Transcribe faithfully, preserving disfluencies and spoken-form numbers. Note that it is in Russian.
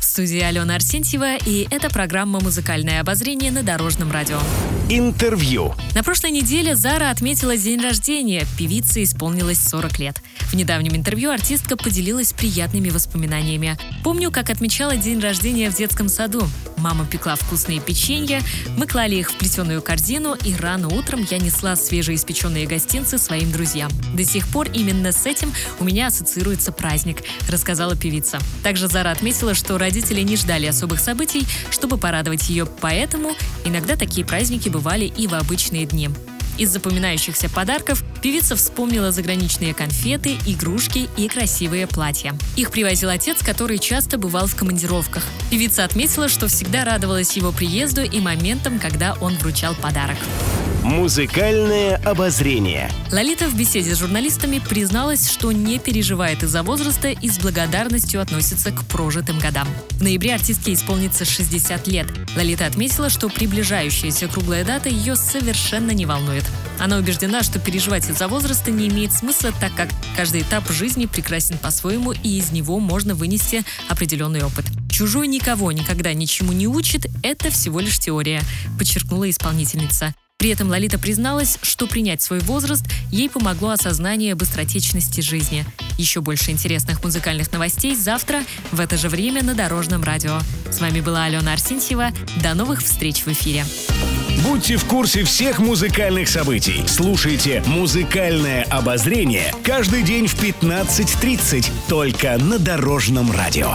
В студии Алена Арсентьева, и это программа «Музыкальное обозрение» на Дорожном радио. Интервью. На прошлой неделе Зара отметила день рождения. Певице исполнилось сорок лет. В недавнем интервью артистка поделилась приятными воспоминаниями. «Помню, как отмечала день рождения в детском саду. Мама пекла вкусные печенья, мы клали их в плетеную корзину, и рано утром я несла свежеиспеченные гостинцы своим друзьям. До сих пор именно с этим у меня ассоциируется праздник», — рассказала певица. Также Зара отметила, что родители не ждали особых событий, чтобы порадовать ее, поэтому иногда такие праздники бывали и в обычные дни. Из запоминающихся подарков певица вспомнила заграничные конфеты, игрушки и красивые платья. Их привозил отец, который часто бывал в командировках. Певица отметила, что всегда радовалась его приезду и моментам, когда он вручал подарок. Музыкальное обозрение. Лолита в беседе с журналистами призналась, что не переживает из-за возраста и с благодарностью относится к прожитым годам. В ноябре артистке исполнится шестьдесят лет. Лолита отметила, что приближающаяся круглая дата ее совершенно не волнует. Она убеждена, что переживать из-за возраста не имеет смысла, так как каждый этап жизни прекрасен по-своему, и из него можно вынести определенный опыт. «Чужой никого никогда ничему не учит – это всего лишь теория», – подчеркнула исполнительница. При этом Лолита призналась, что принять свой возраст ей помогло осознание быстротечности жизни. Еще больше интересных музыкальных новостей завтра в это же время на Дорожном радио. С вами была Алена Арсентьева. До новых встреч в эфире. Будьте в курсе всех музыкальных событий. Слушайте «Музыкальное обозрение» каждый день в пятнадцать тридцать только на Дорожном радио.